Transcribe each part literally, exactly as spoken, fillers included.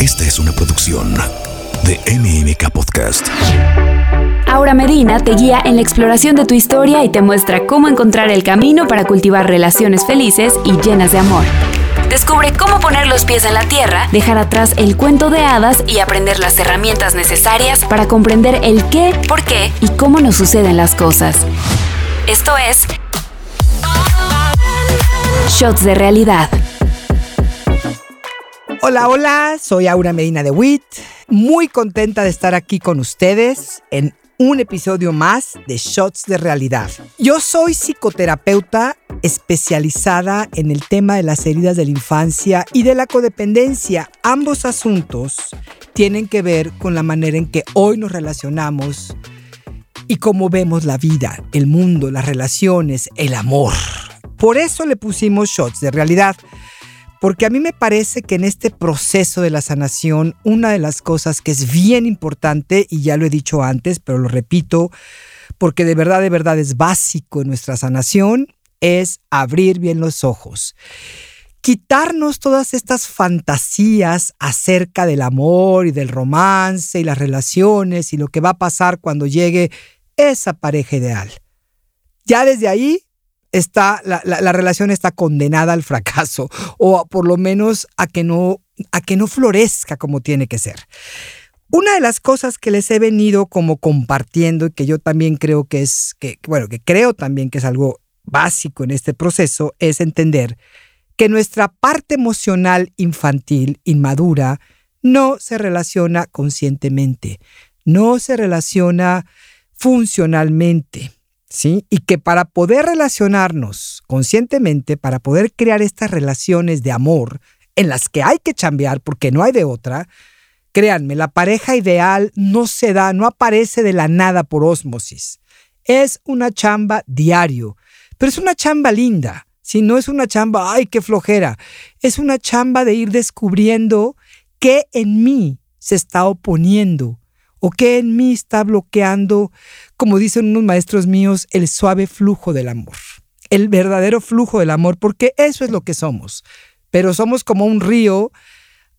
Esta es una producción de M M K Podcast. Aura Medina te guía en la exploración de tu historia y te muestra cómo encontrar el camino para cultivar relaciones felices y llenas de amor. Descubre cómo poner los pies en la tierra, dejar atrás el cuento de hadas y aprender las herramientas necesarias para comprender el qué, por qué y cómo nos suceden las cosas. Esto es Shots de Realidad. Hola, hola, soy Aura Medina de Witt. Muy contenta de estar aquí con ustedes en un episodio más de Shots de Realidad. Yo soy psicoterapeuta especializada en el tema de las heridas de la infancia y de la codependencia. Ambos asuntos tienen que ver con la manera en que hoy nos relacionamos y cómo vemos la vida, el mundo, las relaciones, el amor. Por eso le pusimos Shots de Realidad, porque a mí me parece que en este proceso de la sanación, una de las cosas que es bien importante, y ya lo he dicho antes, pero lo repito, porque de verdad, de verdad es básico en nuestra sanación, es abrir bien los ojos. Quitarnos todas estas fantasías acerca del amor y del romance y las relaciones y lo que va a pasar cuando llegue esa pareja ideal. Ya desde ahí, Está, la, la, la relación está condenada al fracaso, o por lo menos a que no, a que no florezca como tiene que ser. Una de las cosas que les he venido como compartiendo y que yo también creo que es, que, bueno, que creo también que es algo básico en este proceso, es entender que nuestra parte emocional infantil, inmadura, no se relaciona conscientemente, no se relaciona funcionalmente. ¿Sí? Y que para poder relacionarnos conscientemente, para poder crear estas relaciones de amor en las que hay que chambear porque no hay de otra, créanme, la pareja ideal no se da, no aparece de la nada por ósmosis. Es una chamba diario, pero es una chamba linda, ¿sí? No es una chamba, ¡ay, qué flojera! Es una chamba de ir descubriendo qué en mí se está oponiendo o qué en mí está bloqueando, como dicen unos maestros míos, el suave flujo del amor, el verdadero flujo del amor, porque eso es lo que somos. Pero somos como un río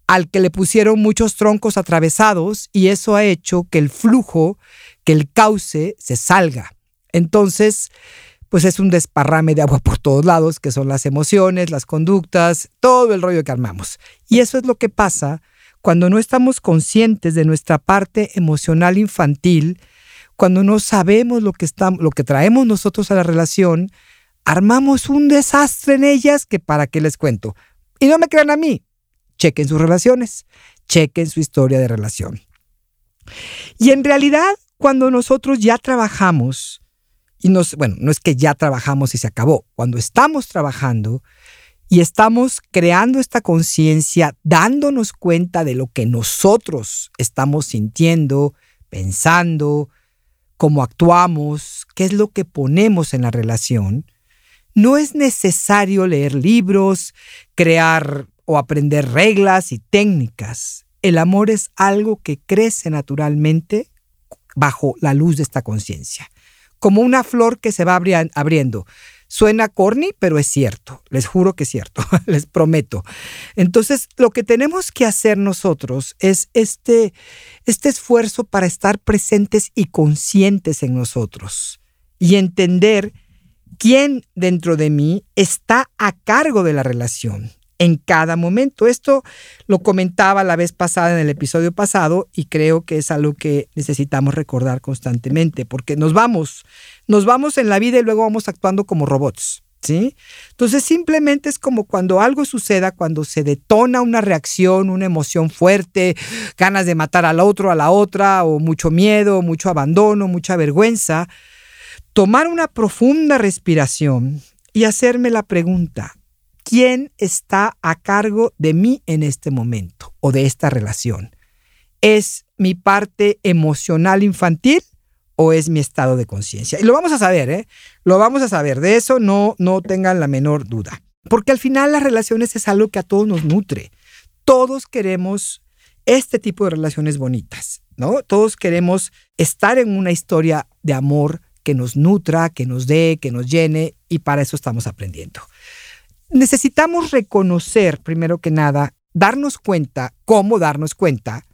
al que le pusieron muchos troncos atravesados y eso ha hecho que el flujo, que el cauce se salga. Entonces, pues es un desparrame de agua por todos lados, que son las emociones, las conductas, todo el rollo que armamos. Y eso es lo que pasa cuando no estamos conscientes de nuestra parte emocional infantil, cuando no sabemos lo que, estamos, lo que traemos nosotros a la relación, armamos un desastre en ellas que para qué les cuento. Y no me crean a mí, chequen sus relaciones, chequen su historia de relación. Y en realidad, cuando nosotros ya trabajamos, y nos, bueno, no es que ya trabajamos y se acabó, cuando estamos trabajando, y estamos creando esta conciencia, dándonos cuenta de lo que nosotros estamos sintiendo, pensando, cómo actuamos, qué es lo que ponemos en la relación. No es necesario leer libros, crear o aprender reglas y técnicas. El amor es algo que crece naturalmente bajo la luz de esta conciencia, como una flor que se va abri- abriendo. Suena corny, pero es cierto. Les juro que es cierto. Les prometo. Entonces, lo que tenemos que hacer nosotros es este, este esfuerzo para estar presentes y conscientes en nosotros y entender quién dentro de mí está a cargo de la relación en cada momento. Esto lo comentaba la vez pasada en el episodio pasado y creo que es algo que necesitamos recordar constantemente porque nos vamos, nos vamos en la vida y luego vamos actuando como robots, ¿sí? Entonces simplemente es como cuando algo suceda, cuando se detona una reacción, una emoción fuerte, ganas de matar al otro, a la otra, o mucho miedo, mucho abandono, mucha vergüenza, tomar una profunda respiración y hacerme la pregunta, ¿quién está a cargo de mí en este momento o de esta relación? ¿Es mi parte emocional infantil o es mi estado de conciencia? Y lo vamos a saber, ¿eh? Lo vamos a saber. De eso no, no tengan la menor duda. Porque al final las relaciones es algo que a todos nos nutre. Todos queremos este tipo de relaciones bonitas, ¿no? Todos queremos estar en una historia de amor que nos nutra, que nos dé, que nos llene y para eso estamos aprendiendo. Necesitamos reconocer, primero que nada, darnos cuenta, cómo darnos cuenta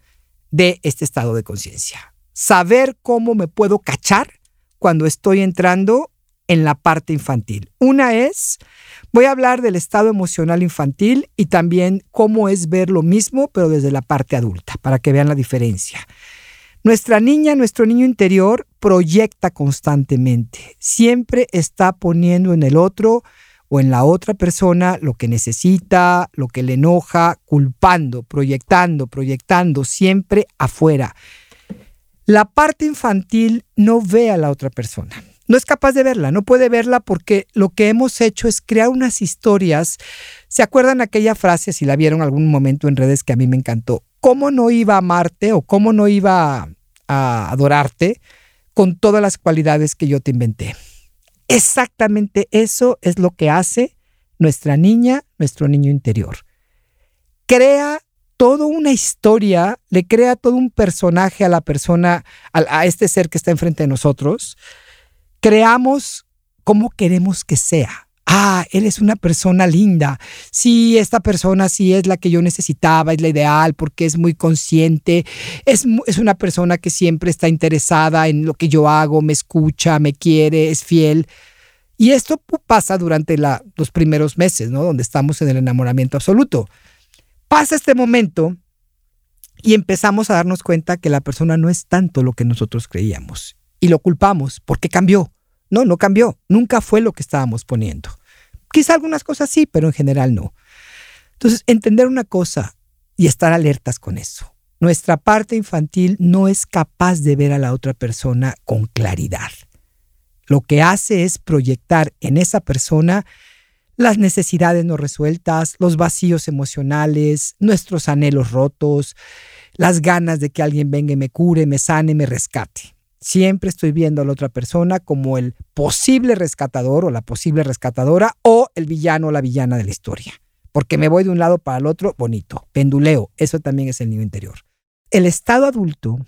de este estado de conciencia. Saber cómo me puedo cachar cuando estoy entrando en la parte infantil. Una es, voy a hablar del estado emocional infantil y también cómo es ver lo mismo, pero desde la parte adulta, para que vean la diferencia. Nuestra niña, nuestro niño interior proyecta constantemente. Siempre está poniendo en el otro o en la otra persona lo que necesita, lo que le enoja, culpando, proyectando, proyectando, siempre afuera. La parte infantil no ve a la otra persona. No es capaz de verla, no puede verla porque lo que hemos hecho es crear unas historias. ¿Se acuerdan aquella frase, si la vieron algún momento en redes, que a mí me encantó? ¿Cómo no iba a amarte o cómo no iba a adorarte con todas las cualidades que yo te inventé? Exactamente eso es lo que hace nuestra niña, nuestro niño interior. Crea toda una historia, le crea todo un personaje a la persona, a, a este ser que está enfrente de nosotros. Creamos cómo queremos que sea. Ah, él es una persona linda. Sí, esta persona sí es la que yo necesitaba, es la ideal porque es muy consciente. Es, es una persona que siempre está interesada en lo que yo hago, me escucha, me quiere, es fiel. Y esto pasa durante la, los primeros meses, ¿no? Donde estamos en el enamoramiento absoluto. Pasa este momento y empezamos a darnos cuenta que la persona no es tanto lo que nosotros creíamos. Y lo culpamos porque cambió. No, no cambió. Nunca fue lo que estábamos poniendo. Quizá algunas cosas sí, pero en general no. Entonces, entender una cosa y estar alertas con eso. Nuestra parte infantil no es capaz de ver a la otra persona con claridad. Lo que hace es proyectar en esa persona las necesidades no resueltas, los vacíos emocionales, nuestros anhelos rotos, las ganas de que alguien venga y me cure, me sane, me rescate. Siempre estoy viendo a la otra persona como el posible rescatador o la posible rescatadora o el villano o la villana de la historia. Porque me voy de un lado para el otro, bonito, penduleo. Eso también es el niño interior. El estado adulto,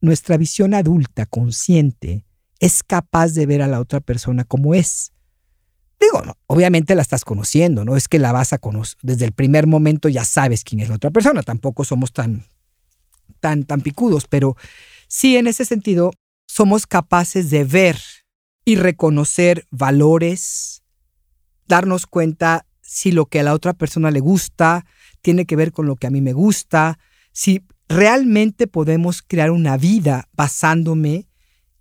nuestra visión adulta, consciente, es capaz de ver a la otra persona como es. Digo, no, obviamente la estás conociendo, no es que la vas a conocer. Desde el primer momento ya sabes quién es la otra persona. Tampoco somos tan, tan, tan picudos, pero sí, en ese sentido, somos capaces de ver y reconocer valores, darnos cuenta si lo que a la otra persona le gusta tiene que ver con lo que a mí me gusta, si realmente podemos crear una vida basándome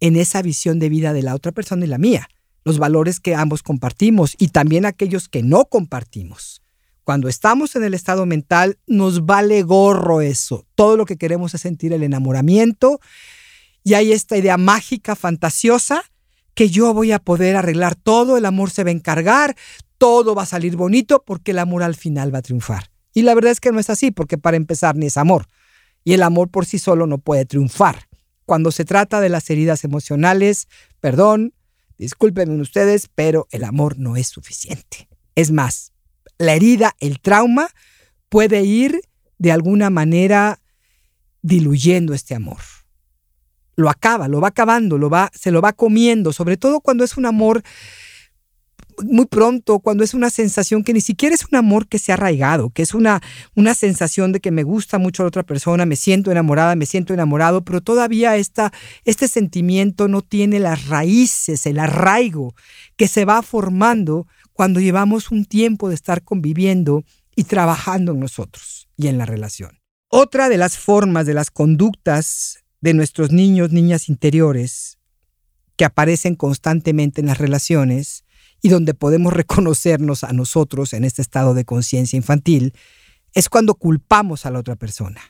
en esa visión de vida de la otra persona y la mía, los valores que ambos compartimos y también aquellos que no compartimos. Cuando estamos en el estado mental, nos vale gorro eso. Todo lo que queremos es sentir el enamoramiento. Y hay esta idea mágica, fantasiosa, que yo voy a poder arreglar todo, el amor se va a encargar, todo va a salir bonito porque el amor al final va a triunfar. Y la verdad es que no es así, porque para empezar ni es amor. Y el amor por sí solo no puede triunfar. Cuando se trata de las heridas emocionales, perdón, discúlpenme ustedes, pero el amor no es suficiente. Es más, la herida, el trauma, puede ir de alguna manera diluyendo este amor. Lo acaba, lo va acabando, lo va, se lo va comiendo, sobre todo cuando es un amor muy pronto, cuando es una sensación que ni siquiera es un amor que se ha arraigado, que es una, una sensación de que me gusta mucho la otra persona, me siento enamorada, me siento enamorado, pero todavía esta, este sentimiento no tiene las raíces, el arraigo que se va formando cuando llevamos un tiempo de estar conviviendo y trabajando en nosotros y en la relación. Otra de las formas, de las conductas de nuestros niños, niñas interiores que aparecen constantemente en las relaciones y donde podemos reconocernos a nosotros en este estado de conciencia infantil es cuando culpamos a la otra persona.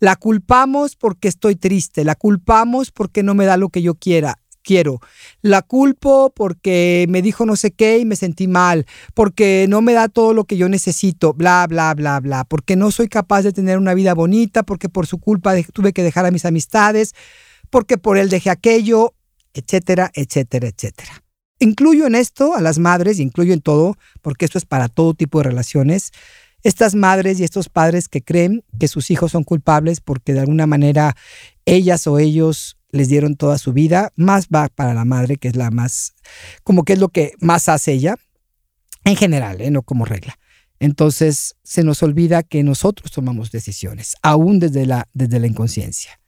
La culpamos porque estoy triste, la culpamos porque no me da lo que yo quiera, quiero, la culpo porque me dijo no sé qué y me sentí mal, porque no me da todo lo que yo necesito, bla, bla, bla, bla, porque no soy capaz de tener una vida bonita, porque por su culpa tuve que dejar a mis amistades, porque por él dejé aquello, etcétera, etcétera, etcétera. Incluyo en esto a las madres, incluyo en todo, porque esto es para todo tipo de relaciones, estas madres y estos padres que creen que sus hijos son culpables porque de alguna manera ellas o ellos les dieron toda su vida, más va para la madre, que es la más, como que es lo que más hace ella, en general, ¿eh? No como regla. Entonces se nos olvida que nosotros tomamos decisiones, aún desde la, desde la inconsciencia.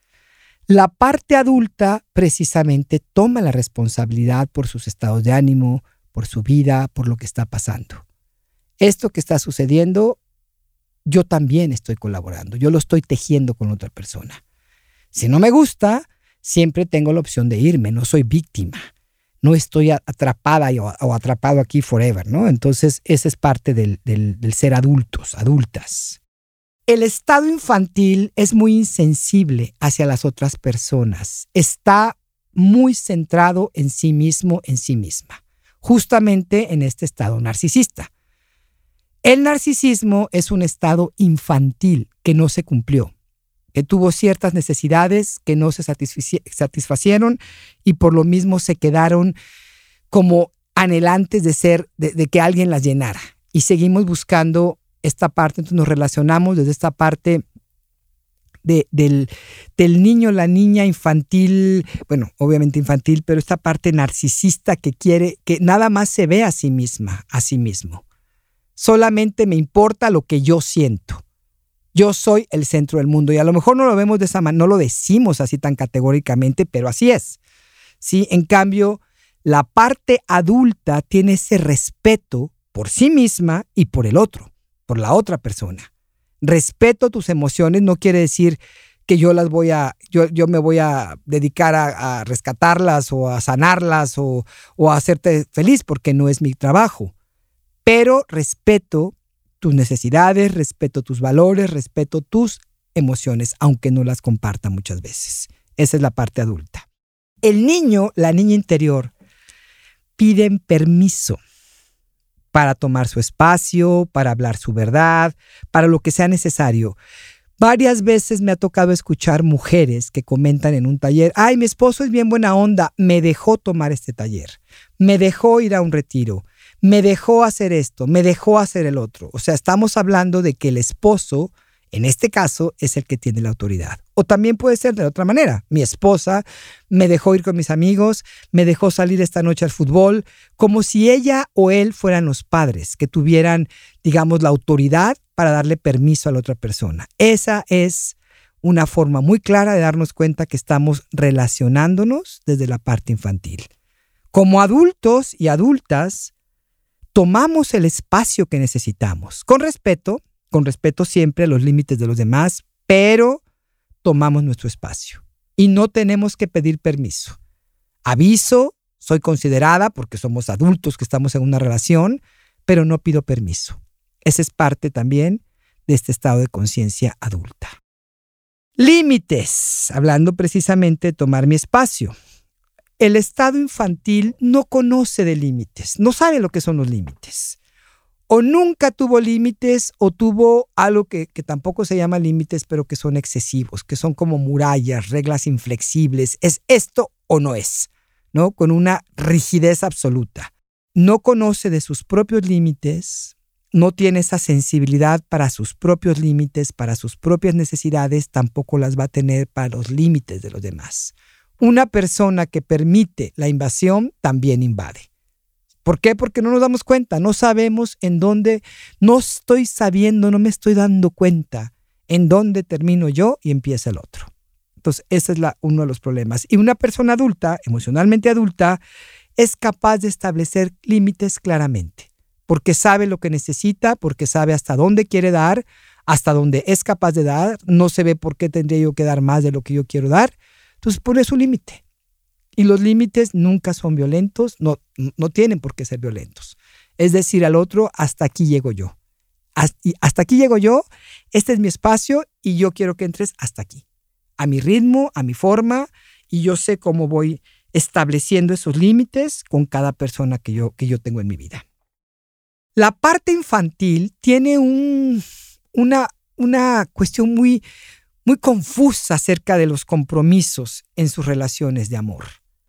La parte adulta precisamente toma la responsabilidad por sus estados de ánimo, por su vida, por lo que está pasando. Esto que está sucediendo, yo también estoy colaborando, yo lo estoy tejiendo con otra persona. Si no me gusta, siempre tengo la opción de irme, no soy víctima. No estoy atrapada o atrapado aquí forever, ¿no? Entonces, esa es parte del, del, del ser adultos, adultas. El estado infantil es muy insensible hacia las otras personas. Está muy centrado en sí mismo, en sí misma. Justamente en este estado narcisista. El narcisismo es un estado infantil que no se cumplió, que tuvo ciertas necesidades que no se satisfacieron y por lo mismo se quedaron como anhelantes de ser, de, de que alguien las llenara. Y seguimos buscando esta parte, entonces nos relacionamos desde esta parte de, del, del niño, la niña infantil, bueno, obviamente infantil, pero esta parte narcisista que quiere, que nada más se ve a sí misma, a sí mismo. Solamente me importa lo que yo siento. Yo soy el centro del mundo. Y a lo mejor no lo vemos de esa manera, no lo decimos así tan categóricamente, pero así es. ¿Sí? En cambio, la parte adulta tiene ese respeto por sí misma y por el otro, por la otra persona. Respeto tus emociones no quiere decir que yo las voy a, yo, yo me voy a dedicar a, a rescatarlas o a sanarlas o, o a hacerte feliz, porque no es mi trabajo. Pero respeto tus necesidades, respeto tus valores, respeto tus emociones, aunque no las comparta muchas veces. Esa es la parte adulta. El niño, la niña interior, piden permiso para tomar su espacio, para hablar su verdad, para lo que sea necesario. Varias veces me ha tocado escuchar mujeres que comentan en un taller, ay, mi esposo es bien buena onda, me dejó tomar este taller, me dejó ir a un retiro, me dejó hacer esto, me dejó hacer el otro. O sea, estamos hablando de que el esposo, en este caso, es el que tiene la autoridad. O también puede ser de otra manera. Mi esposa me dejó ir con mis amigos, me dejó salir esta noche al fútbol, como si ella o él fueran los padres, que tuvieran, digamos, la autoridad para darle permiso a la otra persona. Esa es una forma muy clara de darnos cuenta que estamos relacionándonos desde la parte infantil. Como adultos y adultas, tomamos el espacio que necesitamos, con respeto, con respeto siempre a los límites de los demás, pero tomamos nuestro espacio y no tenemos que pedir permiso. Aviso, soy considerada porque somos adultos que estamos en una relación, pero no pido permiso. Esa es parte también de este estado de conciencia adulta. Límites, hablando precisamente de tomar mi espacio. El estado infantil no conoce de límites, no sabe lo que son los límites. O nunca tuvo límites o tuvo algo que, que tampoco se llama límites, pero que son excesivos, que son como murallas, reglas inflexibles. Es esto o no es, ¿no? Con una rigidez absoluta. No conoce de sus propios límites, no tiene esa sensibilidad para sus propios límites, para sus propias necesidades, tampoco las va a tener para los límites de los demás. Una persona que permite la invasión también invade. ¿Por qué? Porque no nos damos cuenta, no sabemos en dónde, no estoy sabiendo, no me estoy dando cuenta en dónde termino yo y empieza el otro. Entonces, ese es la, uno de los problemas. Y una persona adulta, emocionalmente adulta, es capaz de establecer límites claramente, porque sabe lo que necesita, porque sabe hasta dónde quiere dar, hasta dónde es capaz de dar, no se ve por qué tendría yo que dar más de lo que yo quiero dar. Entonces pone su límite. Y los límites nunca son violentos, no, no tienen por qué ser violentos. Es decir, al otro, hasta aquí llego yo. Hasta, hasta aquí llego yo, este es mi espacio y yo quiero que entres hasta aquí. A mi ritmo, a mi forma, y yo sé cómo voy estableciendo esos límites con cada persona que yo, que yo tengo en mi vida. La parte infantil tiene un, una, una cuestión muy... muy confusa acerca de los compromisos en sus relaciones de amor,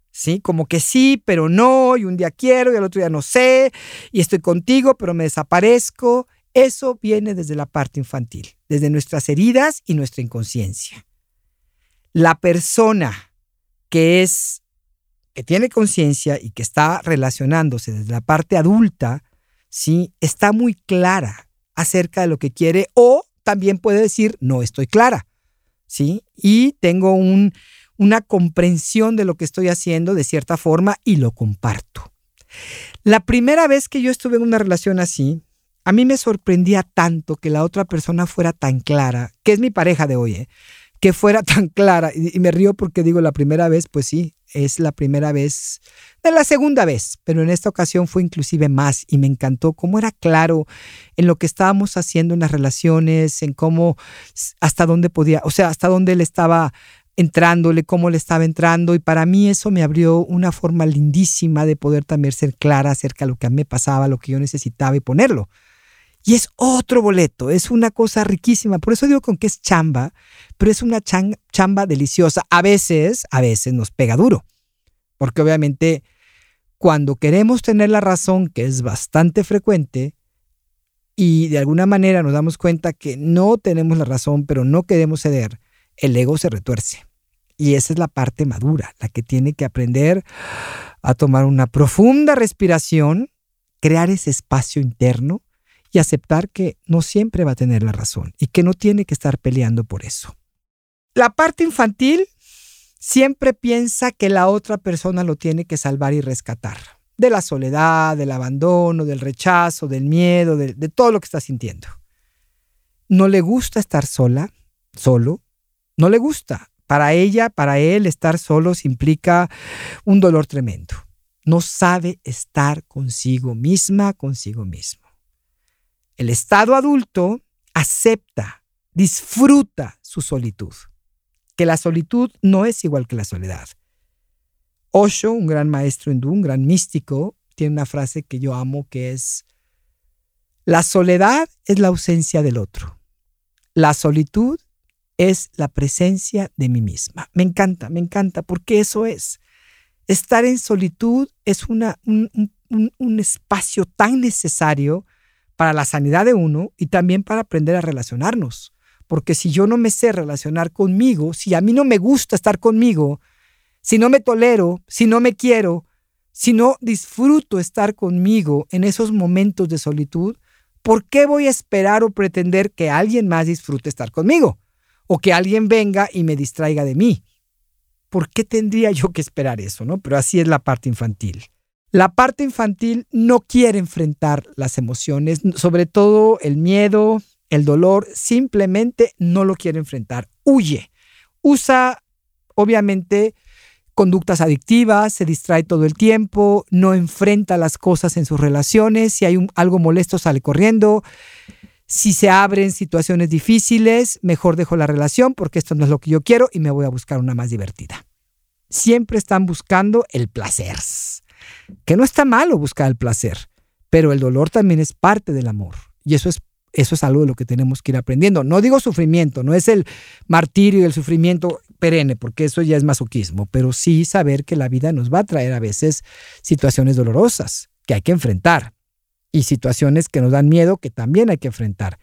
¿sí? Como que sí, pero no, y un día quiero, y al otro día no sé, y estoy contigo, pero me desaparezco. Eso viene desde la parte infantil, desde nuestras heridas y nuestra inconsciencia. La persona que es, que tiene conciencia y que está relacionándose desde la parte adulta, ¿sí? Está muy clara acerca de lo que quiere, o también puede decir, no estoy clara, ¿sí? Y tengo un, una comprensión de lo que estoy haciendo de cierta forma y lo comparto. La primera vez que yo estuve en una relación así, a mí me sorprendía tanto que la otra persona fuera tan clara, que es mi pareja de hoy, ¿eh? Que fuera tan clara. Y, y me río porque digo, la primera vez, pues sí, es la primera vez, de la segunda vez, pero en esta ocasión fue inclusive más y me encantó cómo era claro en lo que estábamos haciendo en las relaciones, en cómo, hasta dónde podía, o sea, hasta dónde él estaba entrándole, cómo le estaba entrando, y para mí eso me abrió una forma lindísima de poder también ser clara acerca de lo que a mí me pasaba, lo que yo necesitaba y ponerlo. Y es otro boleto, es una cosa riquísima. Por eso digo con que es chamba, pero es una chamba, chamba deliciosa. A veces, a veces nos pega duro, porque obviamente cuando queremos tener la razón, que es bastante frecuente, y de alguna manera nos damos cuenta que no tenemos la razón, pero no queremos ceder, el ego se retuerce. Y esa es la parte madura, la que tiene que aprender a tomar una profunda respiración, crear ese espacio interno y aceptar que no siempre va a tener la razón y que no tiene que estar peleando por eso. La parte infantil siempre piensa que la otra persona lo tiene que salvar y rescatar de la soledad, del abandono, del rechazo, del miedo, de, de todo lo que está sintiendo. No le gusta estar sola, solo, no le gusta. Para ella, para él, estar solos implica un dolor tremendo. No sabe estar consigo misma, consigo mismo. El estado adulto acepta, disfruta su solitud, que la solitud no es igual que la soledad. Osho, un gran maestro hindú, un gran místico, tiene una frase que yo amo que es: la soledad es la ausencia del otro, la solitud es la presencia de mí misma. Me encanta, me encanta, porque eso es. Estar en solitud es una, un, un, un espacio tan necesario para la sanidad de uno y también para aprender a relacionarnos. Porque si yo no me sé relacionar conmigo, si a mí no me gusta estar conmigo, si no me tolero, si no me quiero, si no disfruto estar conmigo en esos momentos de solitud, ¿por qué voy a esperar o pretender que alguien más disfrute estar conmigo? O que alguien venga y me distraiga de mí. ¿Por qué tendría yo que esperar eso, no? Pero así es la parte infantil. La parte infantil no quiere enfrentar las emociones, sobre todo el miedo, el dolor, simplemente no lo quiere enfrentar, huye. Usa, obviamente, conductas adictivas, se distrae todo el tiempo, no enfrenta las cosas en sus relaciones, si hay un, algo molesto sale corriendo, si se abren situaciones difíciles, mejor dejo la relación porque esto no es lo que yo quiero y me voy a buscar una más divertida. Siempre están buscando el placer. Que no está malo buscar el placer, pero el dolor también es parte del amor. Y eso es, eso es algo de lo que tenemos que ir aprendiendo. No digo sufrimiento, no es el martirio y el sufrimiento perenne, porque eso ya es masoquismo, pero sí saber que la vida nos va a traer a veces situaciones dolorosas que hay que enfrentar y situaciones que nos dan miedo que también hay que enfrentar.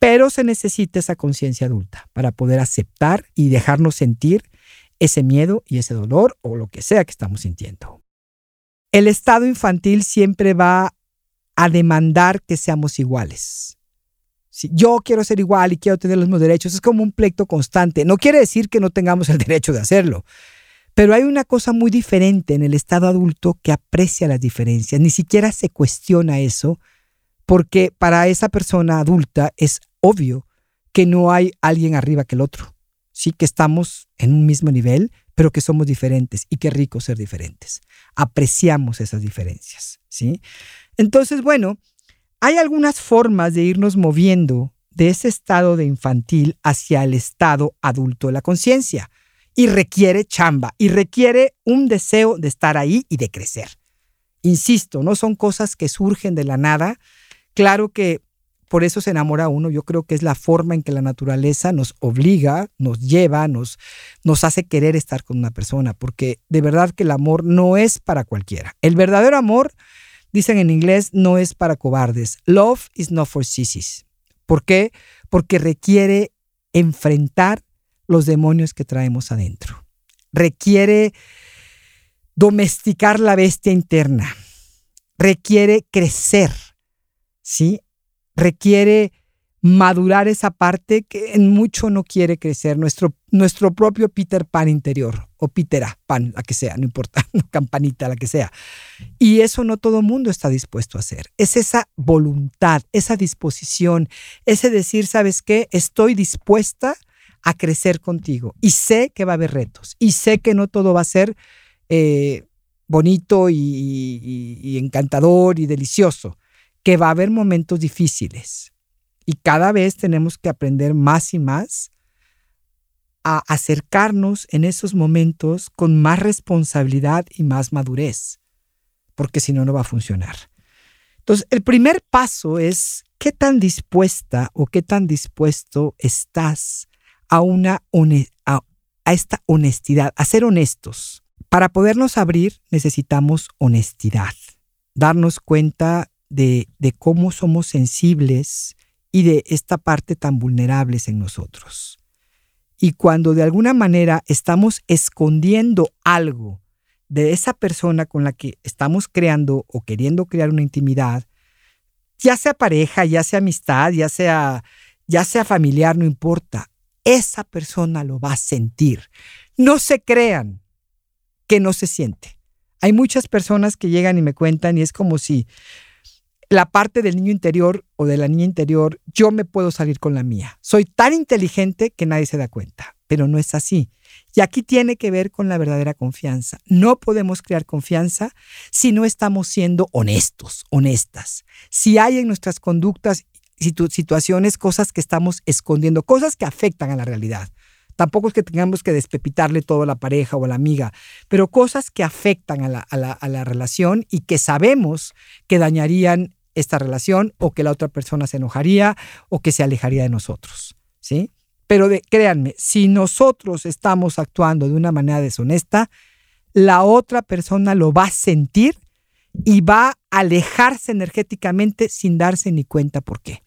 Pero se necesita esa conciencia adulta para poder aceptar y dejarnos sentir ese miedo y ese dolor o lo que sea que estamos sintiendo. El estado infantil siempre va a demandar que seamos iguales. Si yo quiero ser igual y quiero tener los mismos derechos, es como un pleito constante. No quiere decir que no tengamos el derecho de hacerlo, pero hay una cosa muy diferente en el estado adulto que aprecia las diferencias. Ni siquiera se cuestiona eso, porque para esa persona adulta es obvio que no hay alguien arriba que el otro. Sí, que estamos en un mismo nivel, pero que somos diferentes y qué rico ser diferentes. Apreciamos esas diferencias, ¿sí? Entonces, bueno, hay algunas formas de irnos moviendo de ese estado de infantil hacia el estado adulto de la conciencia y requiere chamba y requiere un deseo de estar ahí y de crecer. Insisto, no son cosas que surgen de la nada. Claro que por eso se enamora uno. Yo creo que es la forma en que la naturaleza nos obliga, nos lleva, nos, nos hace querer estar con una persona, porque de verdad que el amor no es para cualquiera. El verdadero amor, dicen en inglés, no es para cobardes. Love is not for sissies. ¿Por qué? Porque requiere enfrentar los demonios que traemos adentro. Requiere domesticar la bestia interna. Requiere crecer, ¿sí? requiere madurar esa parte que en mucho no quiere crecer, nuestro, nuestro propio Peter Pan interior, o Pitera Pan, la que sea, no importa, campanita, la que sea. Y eso no todo mundo está dispuesto a hacer. Es esa voluntad, esa disposición, ese decir, ¿sabes qué? Estoy dispuesta a crecer contigo y sé que va a haber retos y sé que no todo va a ser eh, bonito y, y, y encantador y delicioso, que va a haber momentos difíciles. Y cada vez tenemos que aprender más y más a acercarnos en esos momentos con más responsabilidad y más madurez, porque si no, no va a funcionar. Entonces, el primer paso es qué tan dispuesta o qué tan dispuesto estás a, una honest- a, a esta honestidad, a ser honestos. Para podernos abrir necesitamos honestidad, darnos cuenta de, de cómo somos sensibles y de esta parte tan vulnerables en nosotros. Y cuando de alguna manera estamos escondiendo algo de esa persona con la que estamos creando o queriendo crear una intimidad, ya sea pareja, ya sea amistad, ya sea, ya sea familiar, no importa, esa persona lo va a sentir. No se crean que no se siente. Hay muchas personas que llegan y me cuentan y es como si la parte del niño interior o de la niña interior, yo me puedo salir con la mía. Soy tan inteligente que nadie se da cuenta, pero no es así. Y aquí tiene que ver con la verdadera confianza. No podemos crear confianza si no estamos siendo honestos, honestas. Si hay en nuestras conductas, situ- situaciones, cosas que estamos escondiendo, cosas que afectan a la realidad. Tampoco es que tengamos que despepitarle todo a la pareja o a la amiga, pero cosas que afectan a la, a la, a la relación y que sabemos que dañarían esta relación o que la otra persona se enojaría o que se alejaría de nosotros, ¿sí? Pero de, créanme, si nosotros estamos actuando de una manera deshonesta, la otra persona lo va a sentir y va a alejarse energéticamente sin darse ni cuenta por qué.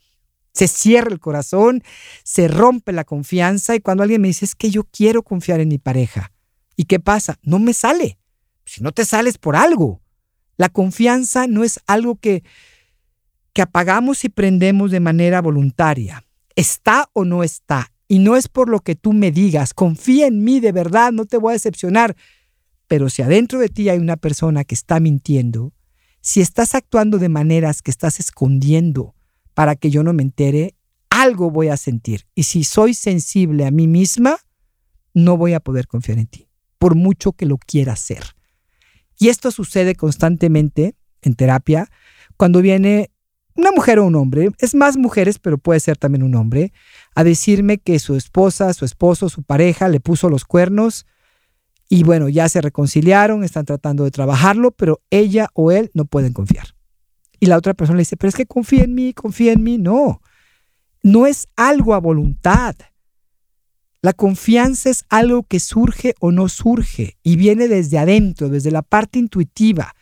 Se cierra el corazón, se rompe la confianza y cuando alguien me dice, es que yo quiero confiar en mi pareja. ¿Y qué pasa? No me sale. Si no te sales por algo. La confianza no es algo que que apagamos y prendemos de manera voluntaria. Está o no está. Y no es por lo que tú me digas. Confía en mí de verdad, no te voy a decepcionar. Pero si adentro de ti hay una persona que está mintiendo, si estás actuando de maneras que estás escondiendo para que yo no me entere, algo voy a sentir. Y si soy sensible a mí misma, no voy a poder confiar en ti, por mucho que lo quiera hacer. Y esto sucede constantemente en terapia cuando viene una mujer o un hombre, es más mujeres, pero puede ser también un hombre, a decirme que su esposa, su esposo, su pareja le puso los cuernos y bueno, ya se reconciliaron, están tratando de trabajarlo, pero ella o él no pueden confiar. Y la otra persona le dice, pero es que confía en mí, confía en mí. No, no es algo a voluntad. La confianza es algo que surge o no surge y viene desde adentro, desde la parte intuitiva,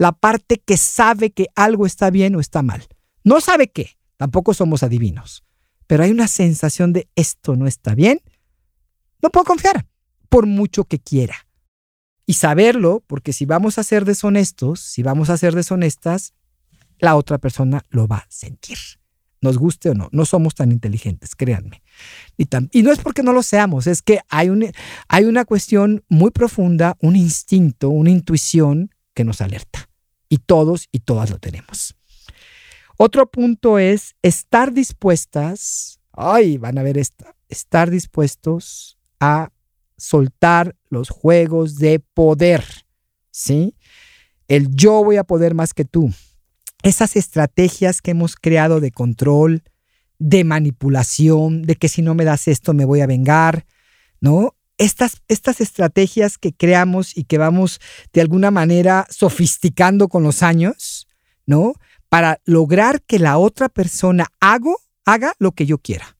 la parte que sabe que algo está bien o está mal. No sabe qué, tampoco somos adivinos, pero hay una sensación de esto no está bien, no puedo confiar, por mucho que quiera. Y saberlo, porque si vamos a ser deshonestos, si vamos a ser deshonestas, la otra persona lo va a sentir. Nos guste o no, no somos tan inteligentes, créanme. Y, tam- y no es porque no lo seamos, es que hay, un, hay una cuestión muy profunda, un instinto, una intuición que nos alerta. Y todos y todas lo tenemos. Otro punto es estar dispuestas, ay, van a ver esta, estar dispuestos a soltar los juegos de poder, ¿sí? El yo voy a poder más que tú. Esas estrategias que hemos creado de control, de manipulación, de que si no me das esto me voy a vengar, ¿no? Estas, estas estrategias que creamos y que vamos de alguna manera sofisticando con los años, ¿no? Para lograr que la otra persona hago, haga lo que yo quiera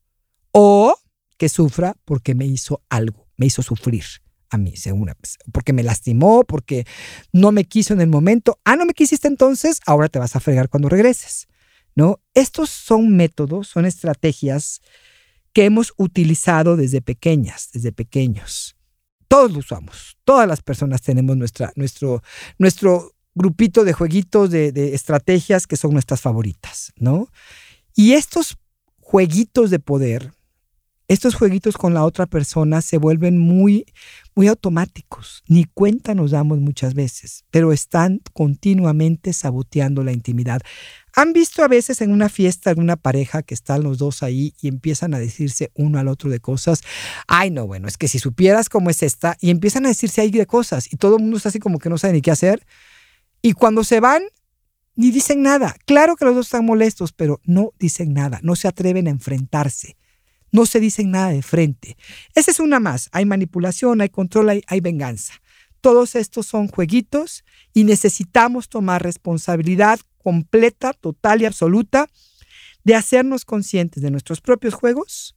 o que sufra porque me hizo algo, me hizo sufrir. A mí, según, porque me lastimó, porque no me quiso en el momento. Ah, no me quisiste entonces, ahora te vas a fregar cuando regreses, ¿no? Estos son métodos, son estrategias que hemos utilizado desde pequeñas, desde pequeños. Todos lo usamos, todas las personas tenemos nuestra, nuestro, nuestro grupito de jueguitos, de, de estrategias que son nuestras favoritas, ¿no? Y estos jueguitos de poder, estos jueguitos con la otra persona se vuelven muy, muy automáticos. Ni cuenta nos damos muchas veces, pero están continuamente saboteando la intimidad. ¿Han visto a veces en una fiesta alguna pareja que están los dos ahí y empiezan a decirse uno al otro de cosas? Ay, no, bueno, es que si supieras cómo es esta. Y empiezan a decirse ahí de cosas y todo el mundo está así como que no sabe ni qué hacer. Y cuando se van, ni dicen nada. Claro que los dos están molestos, pero no dicen nada. No se atreven a enfrentarse. No se dicen nada de frente. Esa es una más. Hay manipulación, hay control, hay, hay venganza. Todos estos son jueguitos y necesitamos tomar responsabilidad completa, total y absoluta de hacernos conscientes de nuestros propios juegos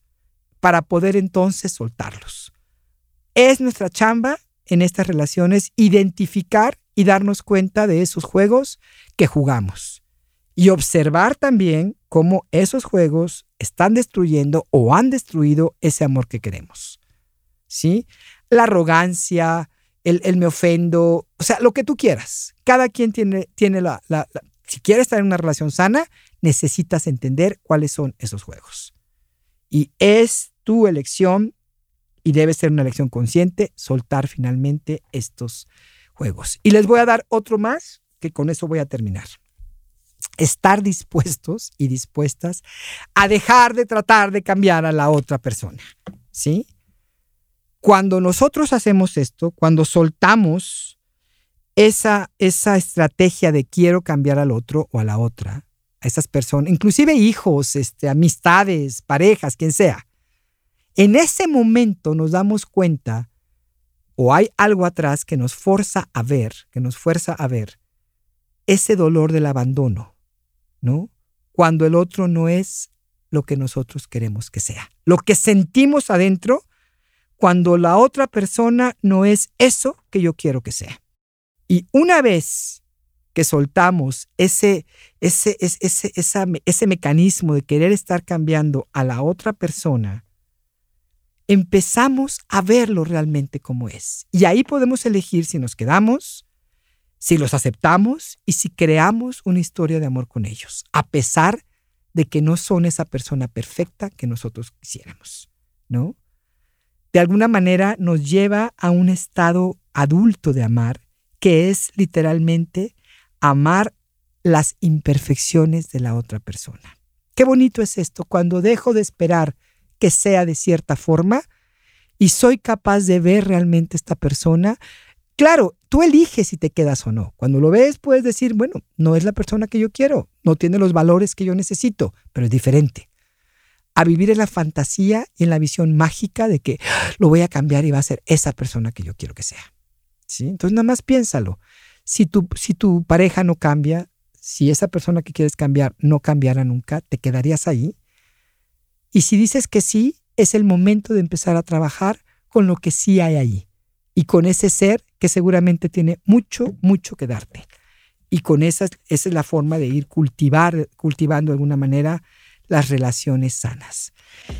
para poder entonces soltarlos. Es nuestra chamba en estas relaciones identificar y darnos cuenta de esos juegos que jugamos y observar también cómo esos juegos están destruyendo o han destruido ese amor que queremos, ¿sí? La arrogancia, el, el me ofendo, o sea, lo que tú quieras. Cada quien tiene, tiene la, la, la... Si quieres estar en una relación sana, necesitas entender cuáles son esos juegos. Y es tu elección, y debe ser una elección consciente, soltar finalmente estos juegos. Y les voy a dar otro más, que con eso voy a terminar. Estar dispuestos y dispuestas a dejar de tratar de cambiar a la otra persona, ¿sí? Cuando nosotros hacemos esto, cuando soltamos esa, esa estrategia de quiero cambiar al otro o a la otra, a esas personas, inclusive hijos, este, amistades, parejas, quien sea, en ese momento nos damos cuenta o hay algo atrás que nos forza a ver, que nos fuerza a ver ese dolor del abandono, ¿no? Cuando el otro no es lo que nosotros queremos que sea. Lo que sentimos adentro cuando la otra persona no es eso que yo quiero que sea. Y una vez que soltamos ese, ese, ese, ese, esa, ese mecanismo de querer estar cambiando a la otra persona, empezamos a verlo realmente como es. Y ahí podemos elegir si nos quedamos, si los aceptamos y si creamos una historia de amor con ellos, a pesar de que no son esa persona perfecta que nosotros quisiéramos, ¿no? De alguna manera nos lleva a un estado adulto de amar, que es literalmente amar las imperfecciones de la otra persona. Qué bonito es esto, cuando dejo de esperar que sea de cierta forma y soy capaz de ver realmente esta persona. Claro, tú eliges si te quedas o no. Cuando lo ves, puedes decir, bueno, no es la persona que yo quiero, no tiene los valores que yo necesito, pero es diferente. A vivir en la fantasía y en la visión mágica de que lo voy a cambiar y va a ser esa persona que yo quiero que sea, ¿sí? Entonces, nada más piénsalo. Si tu, si tu pareja no cambia, si esa persona que quieres cambiar no cambiara nunca, ¿te quedarías ahí? Y si dices que sí, es el momento de empezar a trabajar con lo que sí hay ahí. Y con ese ser que seguramente tiene mucho, mucho que darte. Y con esa, esa es la forma de ir cultivar, cultivando de alguna manera las relaciones sanas.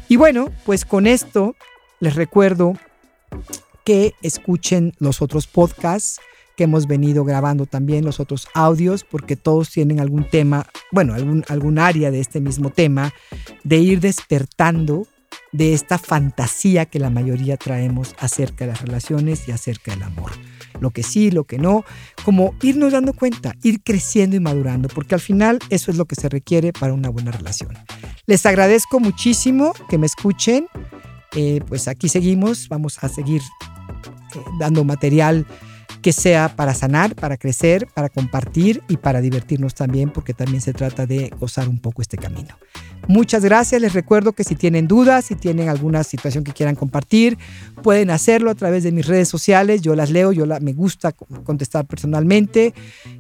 Y bueno, pues con esto les recuerdo que escuchen los otros podcasts que hemos venido grabando también, los otros audios, porque todos tienen algún tema, bueno, algún, algún área de este mismo tema, de ir despertando de esta fantasía que la mayoría traemos acerca de las relaciones y acerca del amor. Lo que sí, lo que no, como irnos dando cuenta, ir creciendo y madurando, porque al final eso es lo que se requiere para una buena relación. Les agradezco muchísimo que me escuchen. Eh, pues aquí seguimos, vamos a seguir eh, dando material que sea para sanar, para crecer, para compartir y para divertirnos también, porque también se trata de gozar un poco este camino. Muchas gracias. Les recuerdo que si tienen dudas, si tienen alguna situación que quieran compartir, pueden hacerlo a través de mis redes sociales. Yo las leo, yo la, me gusta contestar personalmente.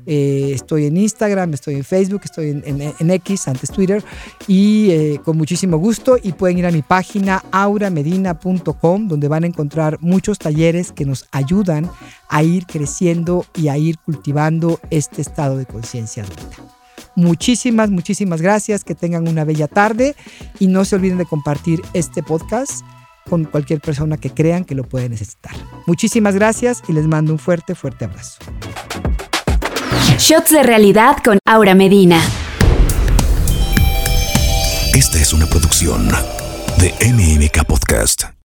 Eh, estoy en Instagram, estoy en Facebook, estoy en, en, en X, antes Twitter, y eh, con muchísimo gusto. Y pueden ir a mi página aura medina punto com, donde van a encontrar muchos talleres que nos ayudan a ir creciendo y a ir cultivando este estado de conciencia adulta. Muchísimas, muchísimas gracias. Que tengan una bella tarde y no se olviden de compartir este podcast con cualquier persona que crean que lo puede necesitar. Muchísimas gracias y les mando un fuerte, fuerte abrazo. Shots de realidad con Aura Medina. Esta es una producción de M M K Podcast.